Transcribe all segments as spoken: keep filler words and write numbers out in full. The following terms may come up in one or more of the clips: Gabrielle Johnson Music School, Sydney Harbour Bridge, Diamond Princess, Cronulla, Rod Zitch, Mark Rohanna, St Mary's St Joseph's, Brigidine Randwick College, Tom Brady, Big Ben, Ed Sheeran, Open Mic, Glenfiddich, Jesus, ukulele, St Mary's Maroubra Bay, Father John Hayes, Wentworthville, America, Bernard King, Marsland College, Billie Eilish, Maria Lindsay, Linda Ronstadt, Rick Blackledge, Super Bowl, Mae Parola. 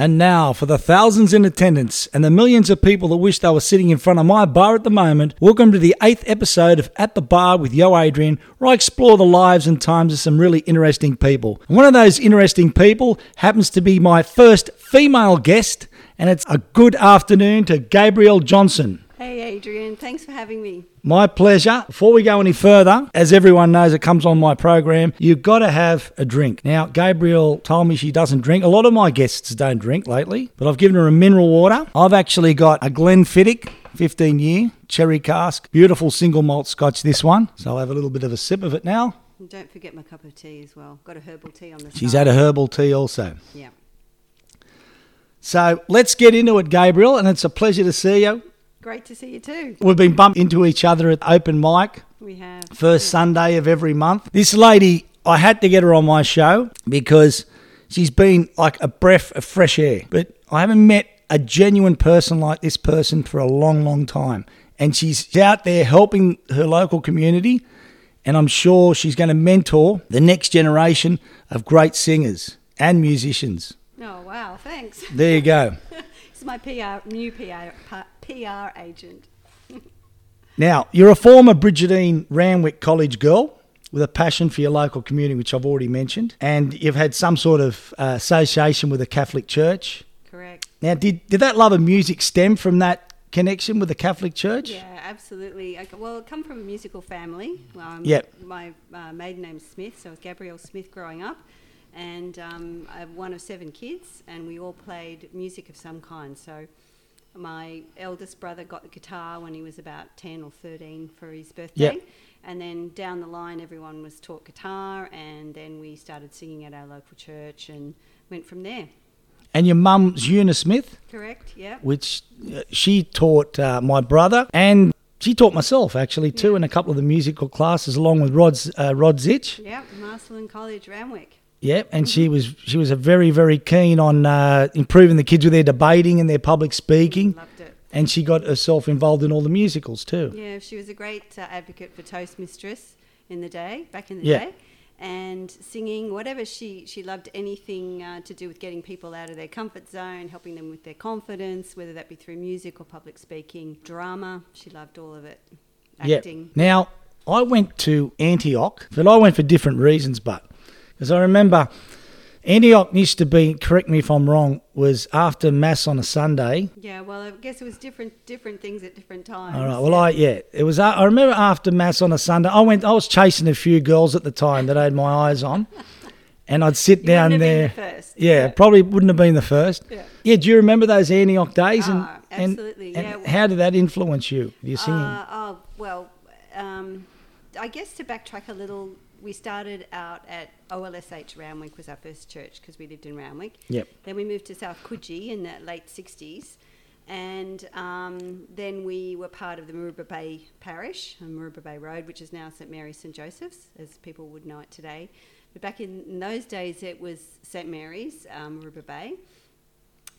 And now, for the thousands in attendance and the millions of people that wish they were sitting in front of my bar at the moment, welcome to the eighth episode of At the Bar with Yo Adrian, where I explore the lives and times of some really interesting people. And one of those interesting people happens to be my first female guest, and it's a good afternoon to Gabrielle Johnson. Hey Adrian, thanks for having me. My pleasure. Before we go any further, as everyone knows, it comes on my program, you've got to have a drink. Now, Gabrielle told me she doesn't drink. A lot of my guests don't drink lately, but I've given her a mineral water. I've actually got a Glenfiddich fifteen year cherry cask, beautiful single malt scotch, this one. So I'll have a little bit of a sip of it now. And don't forget my cup of tea as well. Got a herbal tea on the side. She's had a herbal tea also. Yeah. So let's get into it, Gabrielle, and it's a pleasure to see you. Great to see you too. We've been bumped into each other at Open Mic. We have. First yeah. Sunday of every month. This lady, I had to get her on my show because she's been like a breath of fresh air. But I haven't met a genuine person like this person for a long, long time. And she's out there helping her local community. And I'm sure she's going to mentor the next generation of great singers and musicians. Oh, wow. Thanks. There you go. It's my P R, new P R, P R agent. Now, you're a former Brigidine Randwick College girl with a passion for your local community, which I've already mentioned, and you've had some sort of uh, association with the Catholic Church. Correct. Now, did, did that love of music stem from that connection with the Catholic Church? Yeah, absolutely. I, well, I come from a musical family. Um, yep. My uh, maiden name's Smith, so I was Gabrielle Smith growing up. And um, I'm one of seven kids, and we all played music of some kind. So my eldest brother got the guitar when he was about ten or thirteen for his birthday. Yep. And then down the line, everyone was taught guitar, and then we started singing at our local church and went from there. And your mum's Una Smith? Correct, yeah. Which uh, she taught uh, my brother, and she taught myself, actually, too, yep. in a couple of the musical classes, along with Rod, uh, Rod Zitch. Yeah, Marsland College, Randwick. Yeah, and she was she was a very, very keen on uh, improving the kids with their debating and their public speaking. Loved it. And she got herself involved in all the musicals too. Yeah, she was a great uh, advocate for Toastmistress in the day, back in the yeah. day. And singing, whatever, she, she loved anything uh, to do with getting people out of their comfort zone, helping them with their confidence, whether that be through music or public speaking, drama. She loved all of it, acting. Yeah. Now, I went to Antioch, but I went for different reasons, but... Because I remember Antioch used to be, correct me if I'm wrong, was after Mass on a Sunday. Yeah, well, I guess it was different different things at different times. All right, well, I yeah, it was. I remember after Mass on a Sunday, I went. I was chasing a few girls at the time that I had my eyes on, and I'd sit you down wouldn't there. Have been the first. Yeah, yeah, probably wouldn't have been the first. Yeah. Yeah, do you remember those Antioch days? And, oh, absolutely. And, yeah. And how did that influence you? Your singing? Uh, oh well, um, I guess to backtrack a little. We started out at O L S H Randwick was our first church because we lived in Randwick. Yep. Then we moved to South Coogee in the late sixties. And um, then we were part of the Maroubra Bay Parish on Maroubra Bay Road, which is now St Mary's St Joseph's, as people would know it today. But back in, in those days, it was St Mary's, um, Maroubra Bay.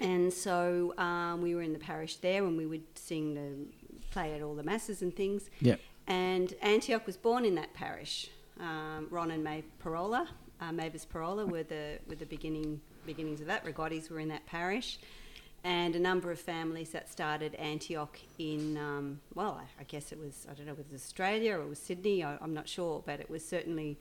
And so um, we were in the parish there and we would sing the play at all the masses and things. Yep. And Antioch was born in that parish. Um, Ron and Mae Parola, uh, Mavis Parola were the were the beginning beginnings of that. Rigottis were in that parish, and a number of families that started Antioch in um, well, I, I guess it was I don't know whether it was Australia or it was Sydney. I, I'm not sure, but it was certainly.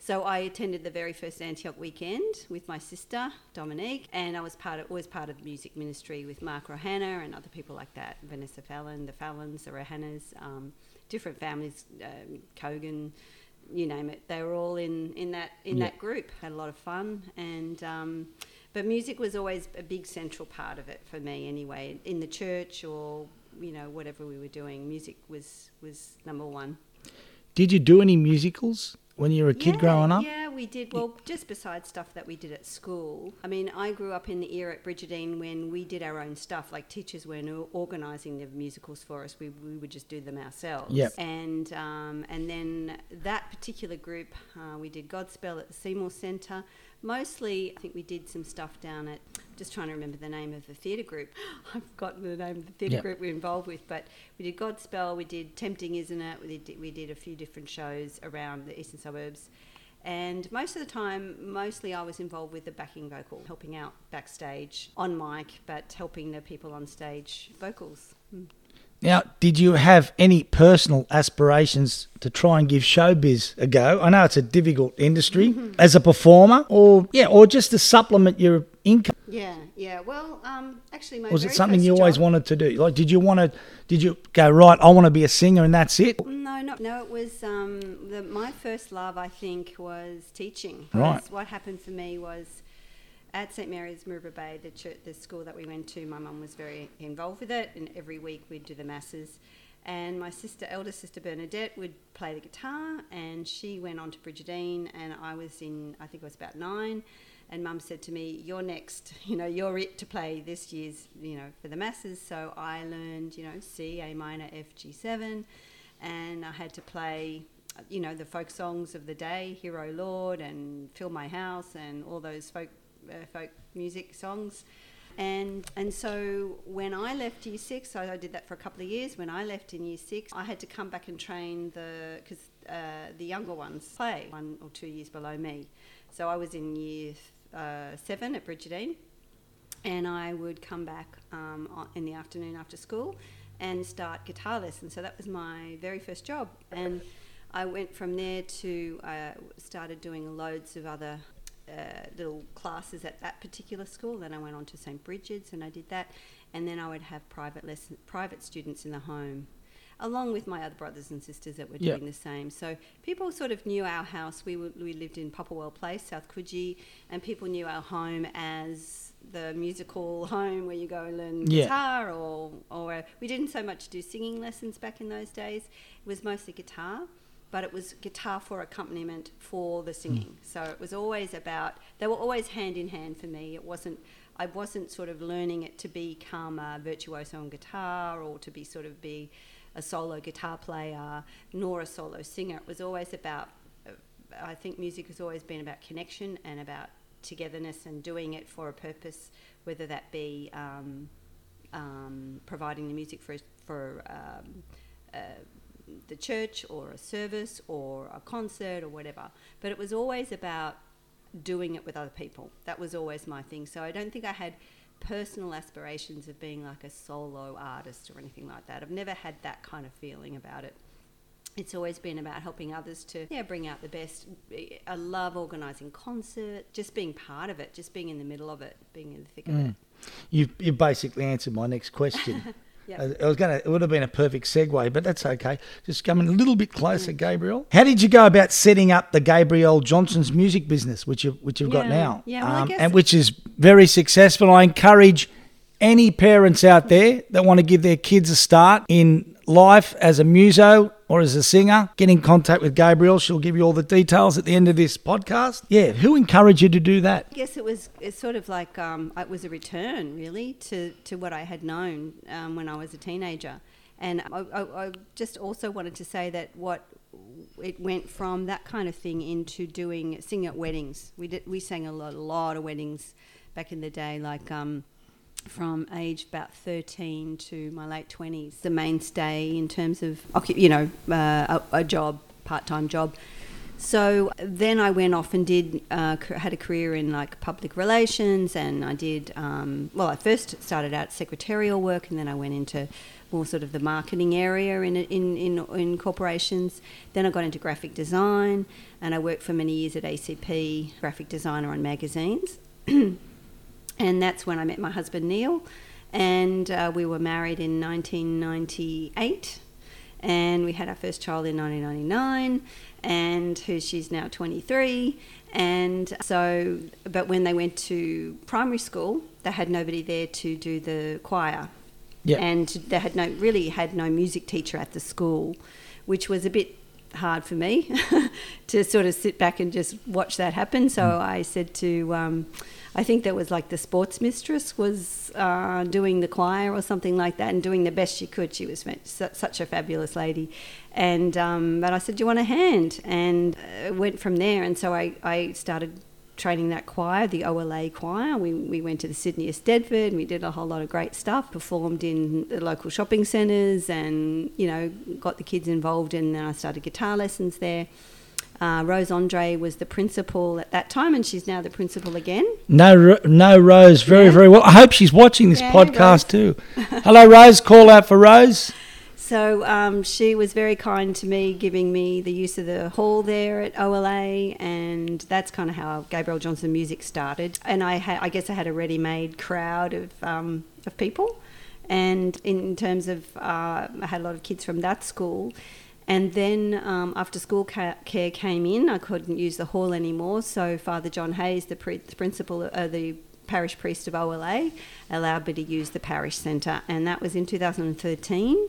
So I attended the very first Antioch weekend with my sister Dominique, and I was part of, always part of the music ministry with Mark Rohanna and other people like that. Vanessa Fallon, the Fallons, the Rohannas, um, different families, um, Kogan. You name it, they were all in, in that in yeah. that group. Had a lot of fun, and um, but music was always a big central part of it for me. Anyway, in the church or you know whatever we were doing, music was was number one. Did you do any musicals when you were a kid yeah, growing up? Yeah, we did. Well, just besides stuff that we did at school. I mean, I grew up in the era at Brigidine when we did our own stuff. Like teachers weren't organising the musicals for us. We we would just do them ourselves. Yep. And, um, and then that particular group, uh, we did Godspell at the Seymour Centre. Mostly, I think we did some stuff down at... just trying to remember the name of the theatre group. I've forgotten the name of the theatre yep. group we were involved with, but we did Godspell, we did Tempting, Isn't It? We did, we did a few different shows around the eastern suburbs. And most of the time, mostly I was involved with the backing vocal, helping out backstage on mic, but helping the people on stage vocals. Mm. Now, did you have any personal aspirations to try and give showbiz a go? I know it's a difficult industry as a performer, or yeah, or just to supplement your income. Yeah, yeah. Well, um, actually, my was it something you always job, wanted to do? Like, did you want to? Did you go right? I want to be a singer, and that's it. No, not no. It was um, the, my first love. I think was teaching. Right. That's what happened for me was. At St Mary's Maroubra Bay, the, church, the school that we went to, my mum was very involved with it, and every week we'd do the masses. And my sister, elder sister Bernadette, would play the guitar, and she went on to Brigidine, and I was in, I think I was about nine, and mum said to me, "You're next, you know, you're it to play this year's, you know, for the masses." So I learned, you know, C, A minor, F, G seven, and I had to play, you know, the folk songs of the day, Hero Lord, and Fill My House, and all those folk Uh, folk music songs, and and so when I left year six, I, I did that for a couple of years. When I left in year six, I had to come back and train the because uh, the younger ones play one or two years below me. So I was in year uh, seven at Brigidine, and I would come back um, in the afternoon after school and start guitar lessons. So that was my very first job, and I went from there to uh, started doing loads of other. Uh, little classes at that particular school. Then I went on to St Brigid's and I did that, and then I would have private lesson, private students in the home, along with my other brothers and sisters that were yeah. doing the same. So people sort of knew our house. We were, we lived in Popplewell Place, South Coogee, and people knew our home as the musical home where you go and learn yeah. guitar, or or uh, we didn't so much do singing lessons back in those days. It was mostly guitar. But it was guitar for accompaniment for the singing. Mm. So it was always about, they were always hand in hand for me. It wasn't, I wasn't sort of learning it to become a virtuoso on guitar or to be sort of be a solo guitar player, nor a solo singer. It was always about, I think music has always been about connection and about togetherness and doing it for a purpose, whether that be um, um, providing the music for, for um, uh, the church or a service or a concert or whatever, but it was always about doing it with other people. That was always my thing. So I don't think I had personal aspirations of being like a solo artist or anything like that. I've never had that kind of feeling about it. It's always been about helping others to yeah bring out the best. I love organising concerts, just being part of it, just being in the middle of it, being in the thick mm. of it. You you basically answered my next question. Yep. I was going to, it would have been a perfect segue, but that's okay. Just coming a little bit closer, Gabrielle. How did you go about setting up the Gabrielle Johnson's music business, which you which you've yeah. got now, yeah, well, um, I guess and which is very successful? I encourage any parents out there that want to give their kids a start in life as a muso or as a singer, get in contact with Gabrielle. She'll give you all the details at the end of this podcast. Yeah, who encouraged you to do that? I guess it was it's sort of like um, it was a return, really, to, to what I had known um, when I was a teenager. And I, I, I just also wanted to say that what it went from that kind of thing into doing singing at weddings. We did, we sang a lot, a lot of weddings back in the day, like um, from age about thirteen to my late twenties, the mainstay in terms of, you know, uh, a, a job, part-time job. So then I went off and did, uh, had a career in like public relations, and I did, um, well, I first started out secretarial work, and then I went into more sort of the marketing area in, in, in, in corporations. Then I got into graphic design, and I worked for many years at A C P, graphic designer on magazines. And that's when I met my husband, Neil, and uh, we were married in nineteen ninety-eight, and we had our first child in nineteen ninety-nine, and who she's now twenty-three. And so, but when they went to primary school, they had nobody there to do the choir. Yeah. And they had no, really had no music teacher at the school, which was a bit hard for me to sort of sit back and just watch that happen. So mm. I said to... Um, I think that was like the sports mistress was uh, doing the choir or something like that, and doing the best she could. She was such a fabulous lady. And um, but I said, "Do you want a hand?" And it went from there. And so I, I started training that choir, the O L A choir. We we went to the Sydney Estedford, and we did a whole lot of great stuff, performed in the local shopping centres, and, you know, got the kids involved. And then I started guitar lessons there. Uh, Rose Andre was the principal at that time, and she's now the principal again. No, no, Rose, very, yeah. very well. I hope she's watching this yeah, podcast Rose. too. Hello, Rose. Call out for Rose. So um, she was very kind to me, giving me the use of the hall there at O L A, and that's kind of how Gabrielle Johnson Music started. And I, ha- I guess I had a ready-made crowd of um, of people, and in terms of uh, I had a lot of kids from that school. And then um, after school ca- care came in, I couldn't use the hall anymore, so Father John Hayes, the, pre- the principal, uh, the parish priest of O L A, allowed me to use the parish centre, and that was in two thousand thirteen.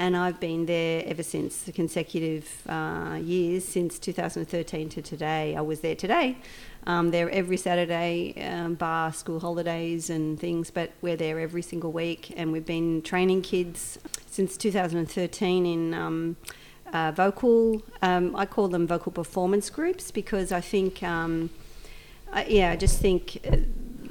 And I've been there ever since, the consecutive uh, years, since two thousand thirteen to today. I was there today. Um, there every Saturday, um, bar school holidays and things, but we're there every single week. And we've been training kids since two thousand thirteen in um, uh, vocal, um, I call them vocal performance groups, because I think, um, I, yeah, I just think... Uh,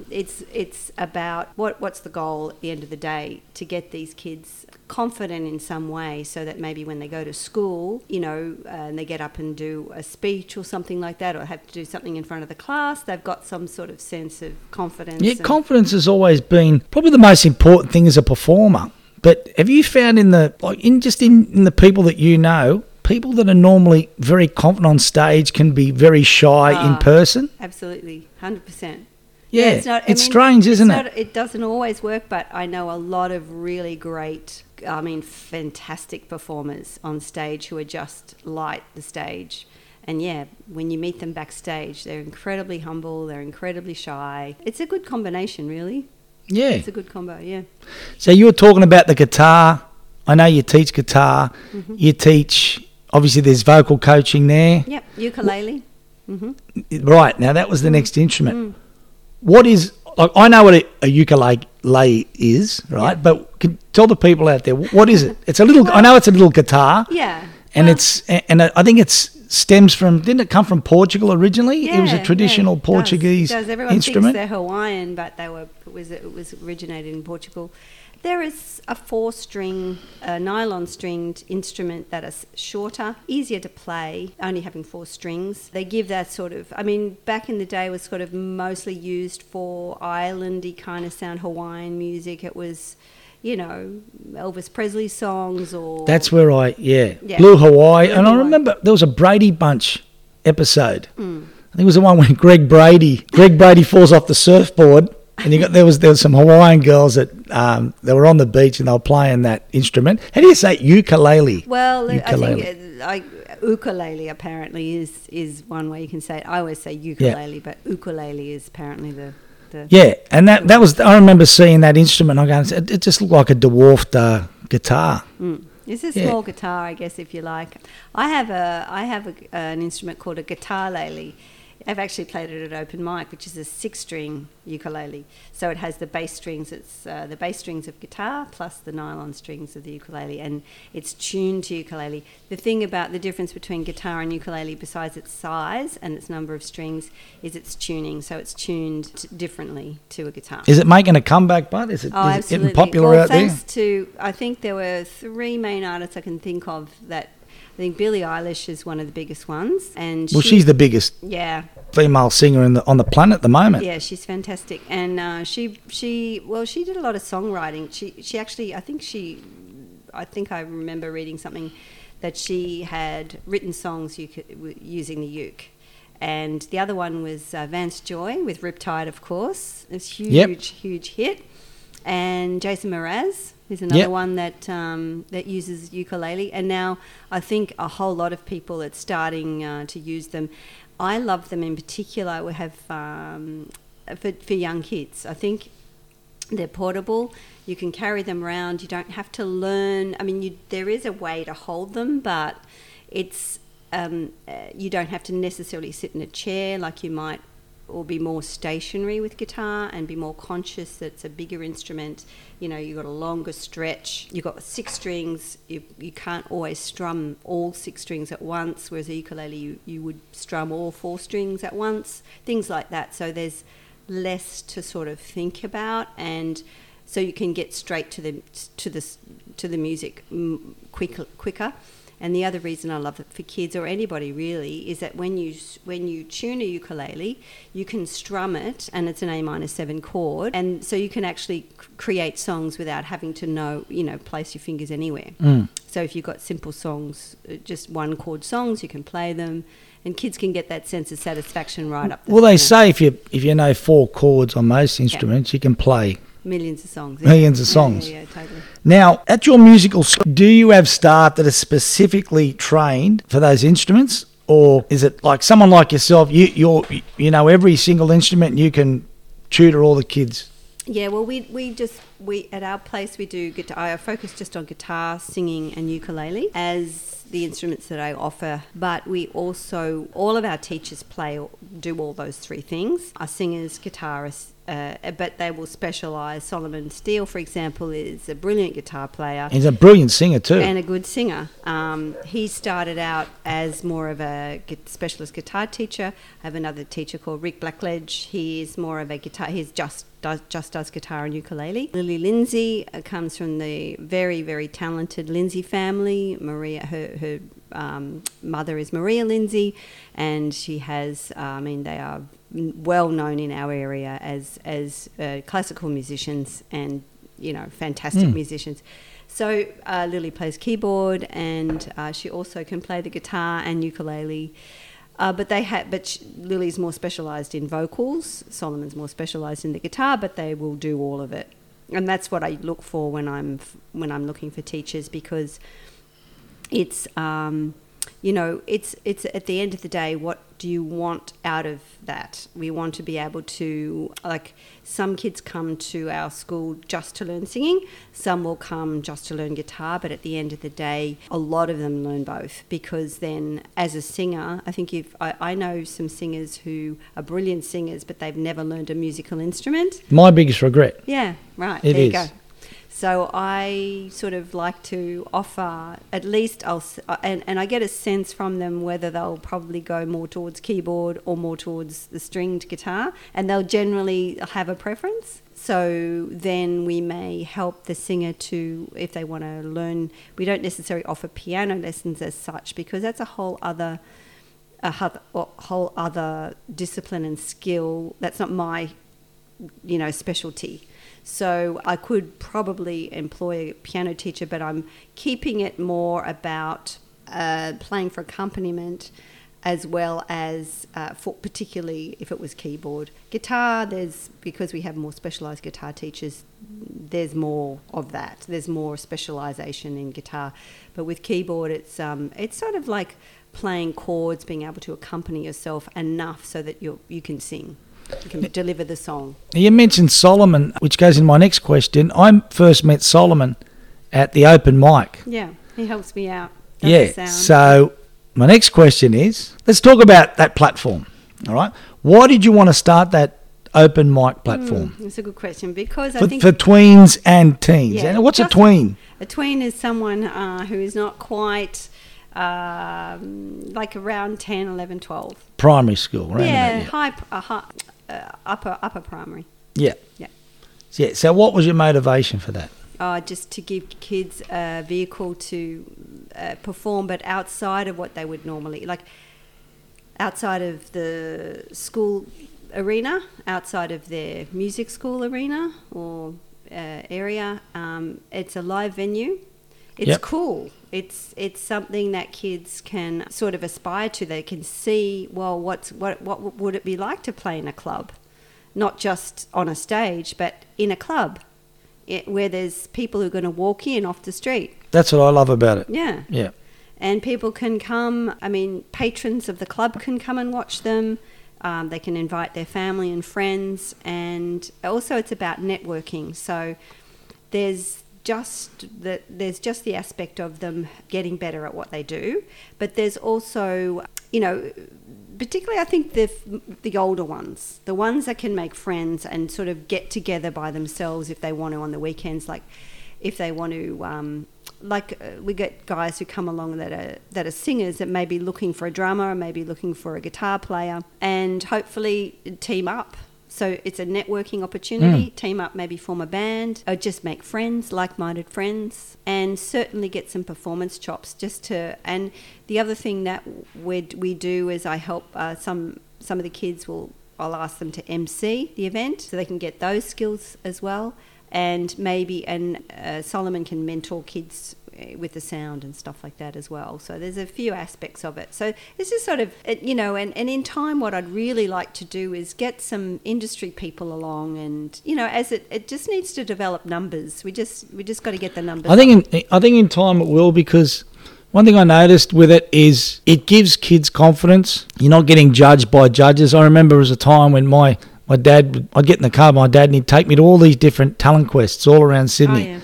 It's it's about what what's the goal at the end of the day, to get these kids confident in some way, so that maybe when they go to school, you know, uh, and they get up and do a speech or something like that, or have to do something in front of the class, they've got some sort of sense of confidence. Yeah, confidence has always been probably the most important thing as a performer. But have you found in the like in just in, in the people that you know, people that are normally very confident on stage can be very shy oh, in person? Absolutely, one hundred percent. Yeah, yeah, it's, not, it's mean, strange, isn't it's it? Not, it doesn't always work, but I know a lot of really great, I mean, fantastic performers on stage who are just light the stage. And yeah, when you meet them backstage, they're incredibly humble, they're incredibly shy. It's a good combination, really. Yeah. It's a good combo, yeah. So you were talking about the guitar. I know you teach guitar. Mm-hmm. You teach, obviously there's vocal coaching there. Yep, ukulele. Mm-hmm. Right, now that was the mm-hmm. next instrument. Mm-hmm. What is, like, I know what a, a ukulele is, right? Yep. But can, tell the people out there, what is it? It's a little, well, I know it's a little guitar. Yeah. And well, it's, and I think it's stems from, didn't it come from Portugal originally? Yeah, it was a traditional yeah, it Portuguese does. It does. Everyone instrument. Everyone thinks they're Hawaiian, but they were, it was, it was originated in Portugal. There is a four-string, a nylon-stringed instrument that is shorter, easier to play, only having four strings. They give that sort of, I mean, back in the day it was sort of mostly used for islandy kind of sound, Hawaiian music. It was, you know, Elvis Presley songs or... That's where I, yeah, yeah. Blue Hawaii. And I remember there was a Brady Bunch episode. Mm. I think it was the one when Greg Brady, Greg Brady falls off the surfboard. And you got there was there was some Hawaiian girls that um, they were on the beach and they were playing that instrument. How do you say ukulele? Well, ukulele. I think uh, I, ukulele apparently is is one way you can say it. I always say ukulele, yeah. But ukulele is apparently the, the yeah. And that, that was I remember seeing that instrument. I go, it, it just looked like a dwarfed uh, guitar. Mm. It's a small yeah. guitar, I guess, if you like. I have a I have a, an instrument called a guitarlele. I've actually played it at Open Mic, which is a six-string ukulele. So it has the bass strings. It's uh, the bass strings of guitar plus the nylon strings of the ukulele, and it's tuned to ukulele. The thing about the difference between guitar and ukulele, besides its size and its number of strings, is its tuning. So it's tuned t- differently to a guitar. Is it making a comeback, Bud? Is it, oh, is it getting popular well, out thanks there? Thanks to, I think there were three main artists I can think of that. I think Billie Eilish is one of the biggest ones, and well, she, she's the biggest, yeah, female singer in the, on the planet at the moment. Yeah, she's fantastic, and uh, she she well, she did a lot of songwriting. She she actually, I think she, I think I remember reading something that she had written songs you could, using the uke, and the other one was uh, Vance Joy with Riptide, of course, it's huge, yep. huge hit, and Jason Mraz. There's another yep. one that um, that uses ukulele, and now I think a whole lot of people are starting uh, to use them. I love them in particular. We have um, for for young kids. I think they're portable. You can carry them around. You don't have to learn. I mean, you, there is a way to hold them, but it's um, you don't have to necessarily sit in a chair like you might, or be more stationary with guitar, and be more conscious that it's a bigger instrument. You know, you've got a longer stretch, you've got six strings, you you can't always strum all six strings at once, whereas a ukulele you, you would strum all four strings at once, things like that. So there's less to sort of think about, and so you can get straight to the to the to the music quick, quicker. And the other reason I love it for kids or anybody really is that when you when you tune a ukulele, you can strum it, and it's an A minor seven chord, and so you can actually c- create songs without having to know, you know, place your fingers anywhere. Mm. So if you've got simple songs, just one chord songs, you can play them, and kids can get that sense of satisfaction right up. The well, they say if you if you know four chords on most instruments, yeah. you can play. Millions of songs. Yeah. Millions of songs. Yeah, yeah, yeah, totally. Now, at your musical school, do you have staff that are specifically trained for those instruments, or is it like someone like yourself, you you're, you know every single instrument and you can tutor all the kids? Yeah, well, we we just, we at our place we do, guitar, I focus just on guitar, singing and ukulele as the instruments that I offer, but we also, all of our teachers play, do all those three things, are singers, guitarists, Uh, but they will specialise. Solomon Steele, for example, is a brilliant guitar player. He's a brilliant singer too. And a good singer. Um, he started out as more of a specialist guitar teacher. I have another teacher called Rick Blackledge. He is more of a guitar, he's just does, just does guitar and ukulele. Lily Lindsay comes from the very, very talented Lindsay family. Maria, her, her um, mother is Maria Lindsay, and she has, I mean, they are well known in our area as as uh, classical musicians, and you know, fantastic mm. musicians. So uh, Lily plays keyboard, and uh, she also can play the guitar and ukulele. Uh, but they ha- but she, Lily's more specialised in vocals. Solomon's more specialised in the guitar, but they will do all of it, and that's what I look for when I'm when I'm looking for teachers, because it's um, you know it's it's at the end of the day, what do you want out of that? We want to be able to, like, some kids come to our school just to learn singing, some will come just to learn guitar, but at the end of the day, a lot of them learn both, because then as a singer, I think if I, I know some singers who are brilliant singers, but they've never learned a musical instrument. My biggest regret. Yeah, right. It there is. You go. So I sort of like to offer, at least I'll, and, and I get a sense from them whether they'll probably go more towards keyboard or more towards the stringed guitar, and they'll generally have a preference. So then we may help the singer to, if they want to learn, we don't necessarily offer piano lessons as such, because that's a whole other a whole other discipline and skill. That's not my, you know, specialty. So I could probably employ a piano teacher, but I'm keeping it more about uh, playing for accompaniment, as well as uh, for particularly if it was keyboard. Guitar, there's, because we have more specialised guitar teachers, there's more of that. There's more specialisation in guitar. But with keyboard, it's um, it's sort of like playing chords, being able to accompany yourself enough so that you you can sing. You can deliver the song. You mentioned Solomon, which goes in my next question. I first met Solomon at the open mic. Yeah, he helps me out. Does yeah, so my next question is, let's talk about that platform, all right? Why did you want to start that open mic platform? Mm, that's a good question, because for, I think... For tweens and teens. Yeah, and what's a tween? A tween is someone uh, who is not quite... Um, like around ten, eleven, twelve. Primary school, right? Yeah, high, uh, high uh, upper upper primary. Yeah. Yeah. So, yeah. So what was your motivation for that? Uh, just to give kids a vehicle to uh, perform, but outside of what they would normally, like outside of the school arena, outside of their music school arena or uh, area. Um, it's a live venue. It's yep. cool. It's it's something that kids can sort of aspire to. They can see, well, what's what what would it be like to play in a club, not just on a stage, but in a club, it, where there's people who are going to walk in off the street. That's what I love about it. Yeah, yeah. And people can come. I mean, patrons of the club can come and watch them. Um, they can invite their family and friends, and also it's about networking. So there's. Just that there's just the aspect of them getting better at what they do, but there's also, you know, particularly I think the the older ones, the ones that can make friends and sort of get together by themselves if they want to on the weekends, like if they want to, um, like uh, we get guys who come along that are that are singers that may be looking for a drummer or maybe looking for a guitar player, and hopefully team up So it's a networking opportunity, mm. team up, maybe form a band, or just make friends, like-minded friends, and certainly get some performance chops just to... And the other thing that we we do is I help uh, some some of the kids, will I'll ask them to M C the event so they can get those skills as well, and maybe and uh, Solomon can mentor kids with the sound and stuff like that as well. So there's a few aspects of it. So it's just sort of, you know, and, and in time what I'd really like to do is get some industry people along, and, you know, as it, it just needs to develop numbers. We just we just got to get the numbers. I think in, I think in time it will, because one thing I noticed with it is it gives kids confidence. You're not getting judged by judges. I remember there was a time when my, my dad, I'd get in the car with my dad and he'd take me to all these different talent quests all around Sydney. Oh, yeah.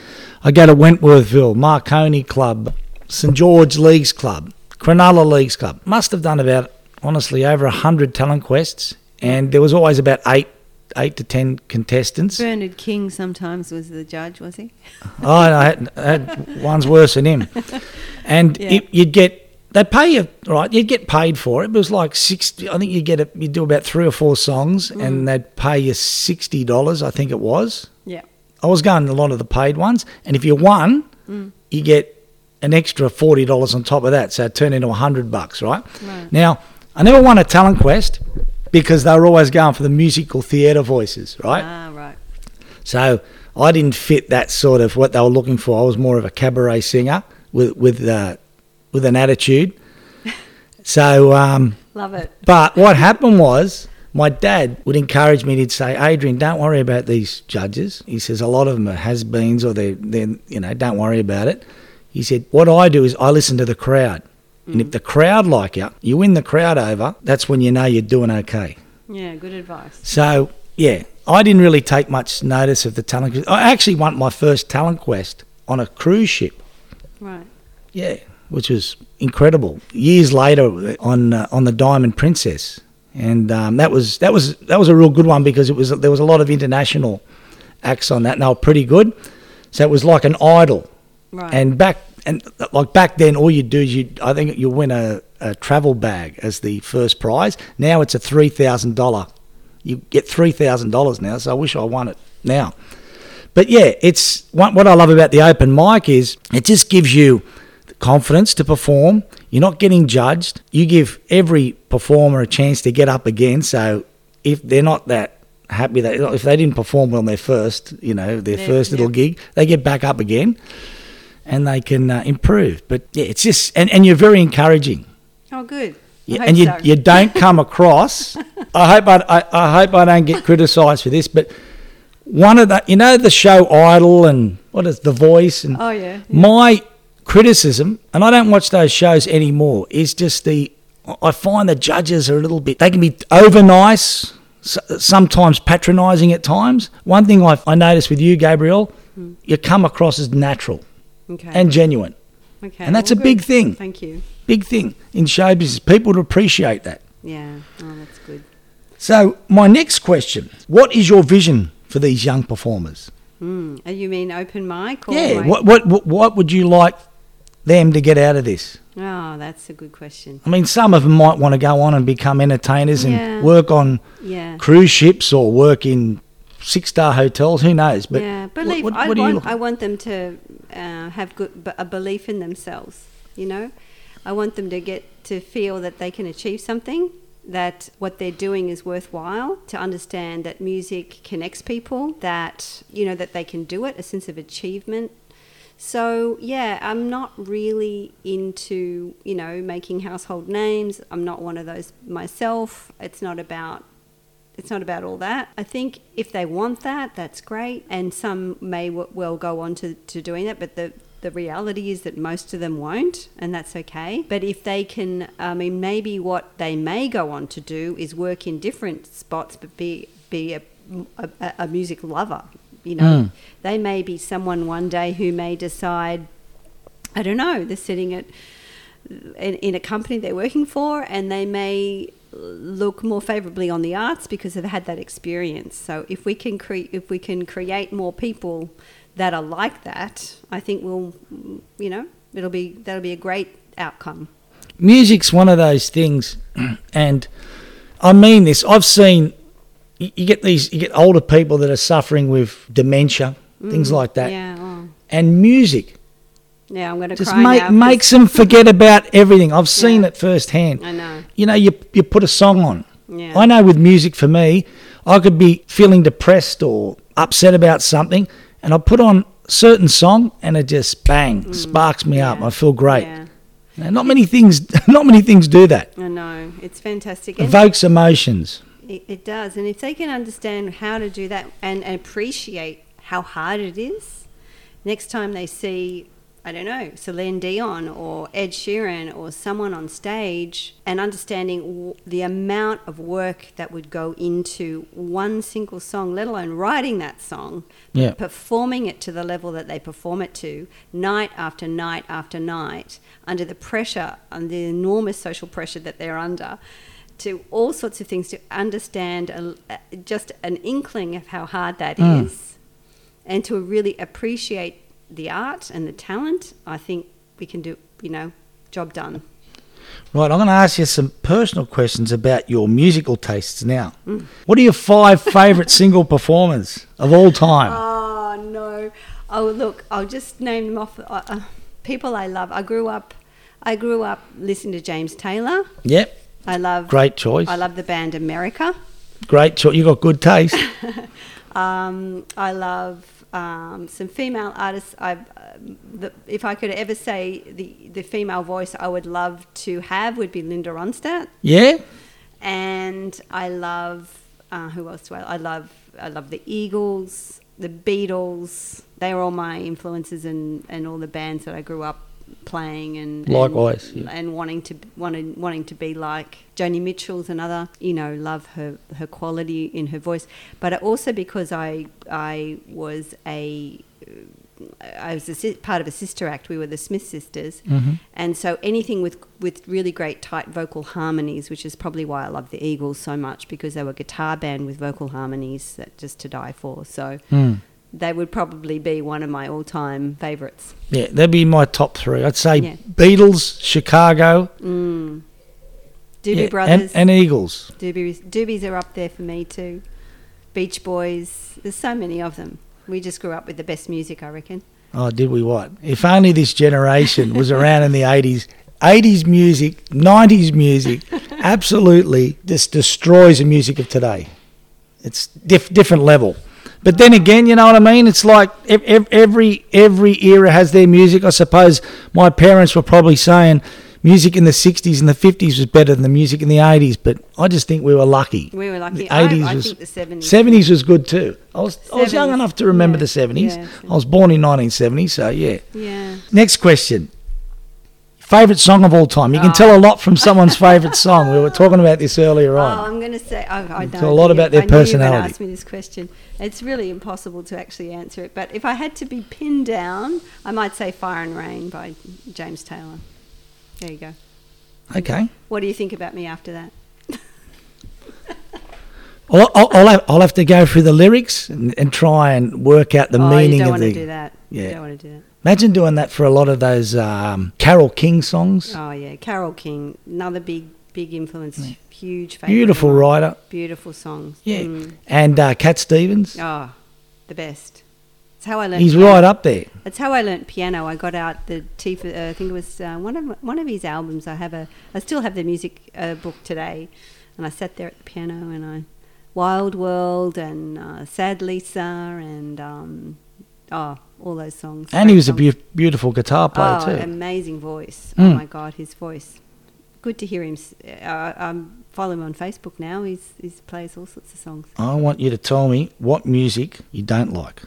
I go to Wentworthville, Marconi Club, St George Leagues Club, Cronulla Leagues Club. Must have done about, honestly, over one hundred talent quests, and there was always about eight eight to ten contestants. Bernard King sometimes was the judge, was he? Oh, I had, I had one's worse than him. And yeah. it, you'd get... They pay you, right? You'd get paid for it. It was like sixty. I think you get a, you'd do about three or four songs, mm. and they'd pay you sixty dollars, I think it was. Yeah. I was going to a lot of the paid ones, and if you won, mm. you get an extra forty dollars on top of that, so it turned into one hundred bucks, right? right? Now, I never won a talent quest because they were always going for the musical theatre voices, right? Ah, right. So I didn't fit that sort of what they were looking for. I was more of a cabaret singer with with uh, with an attitude. So um, love it. But what happened was, my dad would encourage me. He'd say, "Adrian, don't worry about these judges." He says, "A lot of them are has-beens, or they're, they're, you know, don't worry about it." He said, "What I do is I listen to the crowd. Mm. And if the crowd like you, you win the crowd over, that's when you know you're doing okay." Yeah, good advice. So, yeah, I didn't really take much notice of the talent quest. I actually won my first talent quest on a cruise ship. Right. Yeah, which was incredible. Years later on, uh, on the Diamond Princess. And um, that was that was that was a real good one, because it was there was a lot of international acts on that, and they were pretty good. So it was like an idol, right? And back and like back then, all you do is you I think you win a, a travel bag as the first prize. Now it's a three thousand dollar. You get three thousand dollars now. So I wish I won it now. But yeah, it's what I love about the open mic is it just gives you confidence to perform. You're not getting judged. You give every performer a chance to get up again. So if they're not that happy, that if they didn't perform well on their first, you know, their yeah, first little yeah. gig, they get back up again and they can uh, improve. But yeah, it's just and, and you're very encouraging. Oh, good. Yeah, I hope and you so. you don't come across. I hope I, I I hope I don't get criticised for this, but one of the you know the show Idol and what is The Voice and oh yeah, yeah. my. criticism, and I don't watch those shows anymore, is just the I find the judges are a little bit, they can be over nice, sometimes patronising at times. One thing I, I noticed with you, Gabrielle, mm. you come across as natural okay. and genuine. Okay, and that's well, a big good. thing. Thank you. Big thing in show business. People would appreciate that. Yeah, oh, that's good. So my next question, what is your vision for these young performers? Mm. You mean open mic? Or yeah, mic? What, what, what would you like them to get out of this? Oh, that's a good question. I mean, some of them might want to go on and become entertainers and yeah. work on yeah. cruise ships or work in six-star hotels. Who knows? But yeah, believe. What, what, what I, want, I want them to uh, have good a belief in themselves. You know, I want them to get to feel that they can achieve something, that what they're doing is worthwhile, to understand that music connects people, that, you know, that they can do it, a sense of achievement. So, yeah, I'm not really into, you know, making household names. I'm not one of those myself. It's not about it's not about all that. I think if they want that, that's great. And some may w- well go on to, to doing that, but the The reality is that most of them won't, and that's okay. But if they can, I mean, maybe what they may go on to do is work in different spots, but be be a, a, a music lover, you know. Mm. They may be someone one day who may decide, I don't know, they're sitting at in, in a company they're working for, and they may look more favourably on the arts because they've had that experience. So if we can cre- if we can create more people that are like that, I think we'll, you know, it'll be, that'll be a great outcome. Music's one of those things, and I mean this, I've seen, you get these, you get older people that are suffering with dementia, mm, things like that, yeah, oh. and music. Yeah, I'm going to just cry make, now. Just makes them forget about everything. I've seen yeah. it firsthand. I know. You know, you you put a song on. Yeah. I know with music for me, I could be feeling depressed or upset about something, and I put on a certain song, and it just bang mm. sparks me yeah. up. I feel great. Yeah. You know, not many things. Not many things do that. I know. It's fantastic. Evokes emotions. It, it does, and if they can understand how to do that and appreciate how hard it is, next time they see, I don't know, Celine Dion or Ed Sheeran or someone on stage, and understanding w- the amount of work that would go into one single song, let alone writing that song, yeah. performing it to the level that they perform it to, night after night after night, under the pressure, under the enormous social pressure that they're under, to all sorts of things, to understand a, a, just an inkling of how hard that mm. is, and to really appreciate the art and the talent, I think we can do, you know, job done. Right, I'm going to ask you some personal questions about your musical tastes now. Mm. What are your five favourite single performers of all time? Oh, no. Oh, look, I'll just name them off. Uh, people I love. I grew up I grew up listening to James Taylor. Yep. I love... Great choice. I love the band America. Great choice. You got good taste. um, I love... Um, some female artists. I've, uh, the, if I could ever say the, the female voice I would love to have would be Linda Ronstadt. Yeah. And I love uh, who else do I? I love I love the Eagles, the Beatles. They were all my influences, and, and all the bands that I grew up playing and likewise and, yeah. and wanting to wanting wanting to be like. Joni Mitchell's another, you know, love her her quality in her voice, but also because I I was a I was a, part of a sister act. We were the Smith sisters, mm-hmm. and so anything with with really great tight vocal harmonies, which is probably why I love the Eagles so much, because they were a guitar band with vocal harmonies that just to die for. So. Mm. They would probably be one of my all-time favourites. Yeah, that'd be my top three. I'd say yeah. Beatles, Chicago. Mm. Doobie yeah, Brothers. And, and Eagles. Doobies, Doobies are up there for me too. Beach Boys. There's so many of them. We just grew up with the best music, I reckon. Oh, did we what? If only this generation was around in the eighties. eighties music, nineties music absolutely just destroys the music of today. It's diff- different level. But then again, you know what I mean? It's like every every era has their music. I suppose my parents were probably saying music in the sixties and the fifties was better than the music in the eighties, but I just think we were lucky. We were lucky. The eighties I, I was, think the seventies. seventies was good too. I was seventies, I was young enough to remember yeah, the seventies. Yeah, I was born in nineteen seventy, so yeah. Yeah. Next question. Favourite song of all time. You can oh. tell a lot from someone's favourite song. We were talking about this earlier on. Oh, I'm going to say I, I don't tell a lot about their I personality. You asked me this question. It's really impossible to actually answer it. But if I had to be pinned down, I might say "Fire and Rain" by James Taylor. There you go. Okay. What do you think about me after that? I'll, I'll, have, I'll have to go through the lyrics and, and try and work out the oh, meaning of the. Oh, you don't want to do that. Yeah. You don't want to do that. Imagine doing that for a lot of those um, Carole King songs. Oh, yeah. Carole King, another big, big influence, yeah. huge favourite. Beautiful song. Writer. Beautiful songs. Yeah. Mm. And uh, Cat Stevens. Oh, the best. That's how I learned He's piano. Right up there. That's how I learnt piano. I got out the T for, uh, I think it was uh, one of one of his albums. I have a, I still have the music uh, book today. And I sat there at the piano and I, Wild World and uh, Sad Lisa and, um, oh, all those songs. And he was songs. a be- beautiful guitar player oh, too. Oh, amazing voice. Mm. Oh, my God, his voice. Good to hear him. Uh, I follow him on Facebook now. He's, he plays all sorts of songs. I want you to tell me what music you don't like.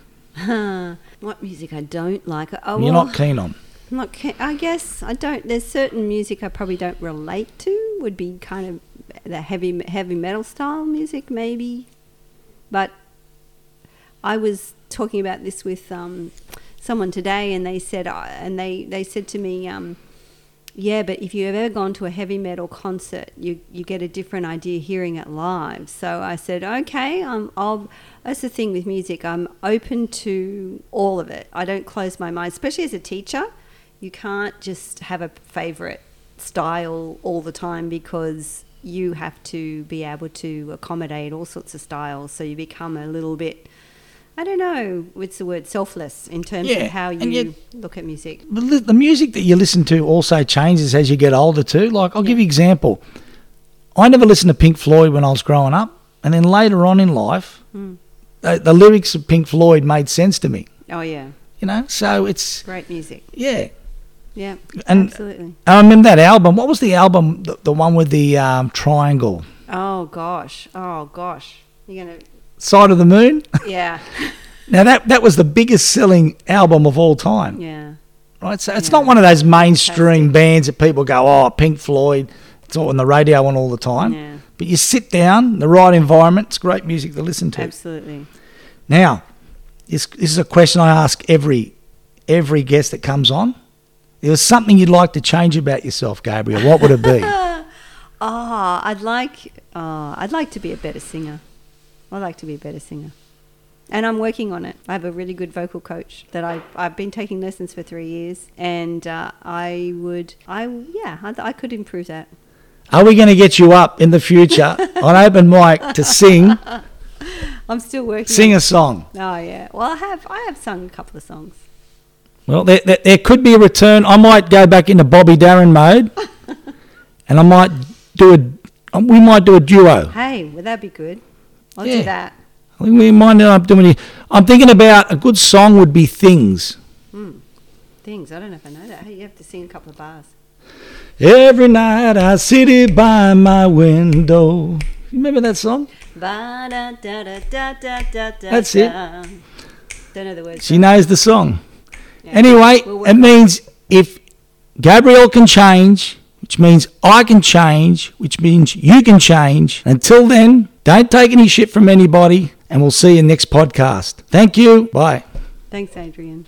What music I don't like? Oh, You're well, not keen on. I'm not keen, I guess I don't. There's certain music I probably don't relate to. Would be kind of the heavy, heavy metal style music maybe. But I was... talking about this with um, someone today, and they said, uh, and they, they said to me, um, yeah, but if you've ever gone to a heavy metal concert, you you get a different idea hearing it live. So I said, okay, um, I'll. That's the thing with music. I'm open to all of it. I don't close my mind, especially as a teacher. You can't just have a favourite style all the time because you have to be able to accommodate all sorts of styles, so you become a little bit, I don't know, what's the word, selfless in terms yeah. of how you yet, look at music. The music that you listen to also changes as you get older too. Like, I'll yeah. give you an example. I never listened to Pink Floyd when I was growing up, and then later on in life, mm. the, the lyrics of Pink Floyd made sense to me. Oh, yeah. You know, so it's... great music. Yeah. Yeah, and absolutely. I remember that album. What was the album, the, the one with the um, triangle? Oh, gosh. Oh, gosh. You're going to... Side of the Moon? Yeah. Now, that that was the biggest selling album of all time. Yeah. Right? So it's yeah. not one of those mainstream bands that people go, oh, Pink Floyd, it's all on the radio and all the time. Yeah. But you sit down, the right environment, it's great music to listen to. Absolutely. Now, this, this is a question I ask every every guest that comes on. If there's something you'd like to change about yourself, Gabriel, what would it be? oh, I'd like oh, I'd like to be a better singer. I'd like to be a better singer. And I'm working on it. I have a really good vocal coach that I, I've been taking lessons for three years. And uh, I would, I yeah, I, I could improve that. Are we going to get you up in the future on Open Mic to sing? I'm still working. Sing a song. Oh, yeah. Well, I have I have sung a couple of songs. Well, there, there, there could be a return. I might go back into Bobby Darin mode and I might do a, we might do a duo. Hey, would that be good? I'll yeah. do that. I think we might end up doing it. I'm thinking about a good song would be Things. Mm. Things. I don't know if I know that. Hey, you have to sing a couple of bars. Every night I sit here by my window. Remember that song? Ba, da, da, da, da, da, da, That's it. Da. Don't know the words. She knows that. The song. Yeah. Anyway, we'll it means on. If Gabrielle can change, which means I can change, which means you can change. Until then, don't take any shit from anybody, and we'll see you next podcast. Thank you. Bye. Thanks, Adrian.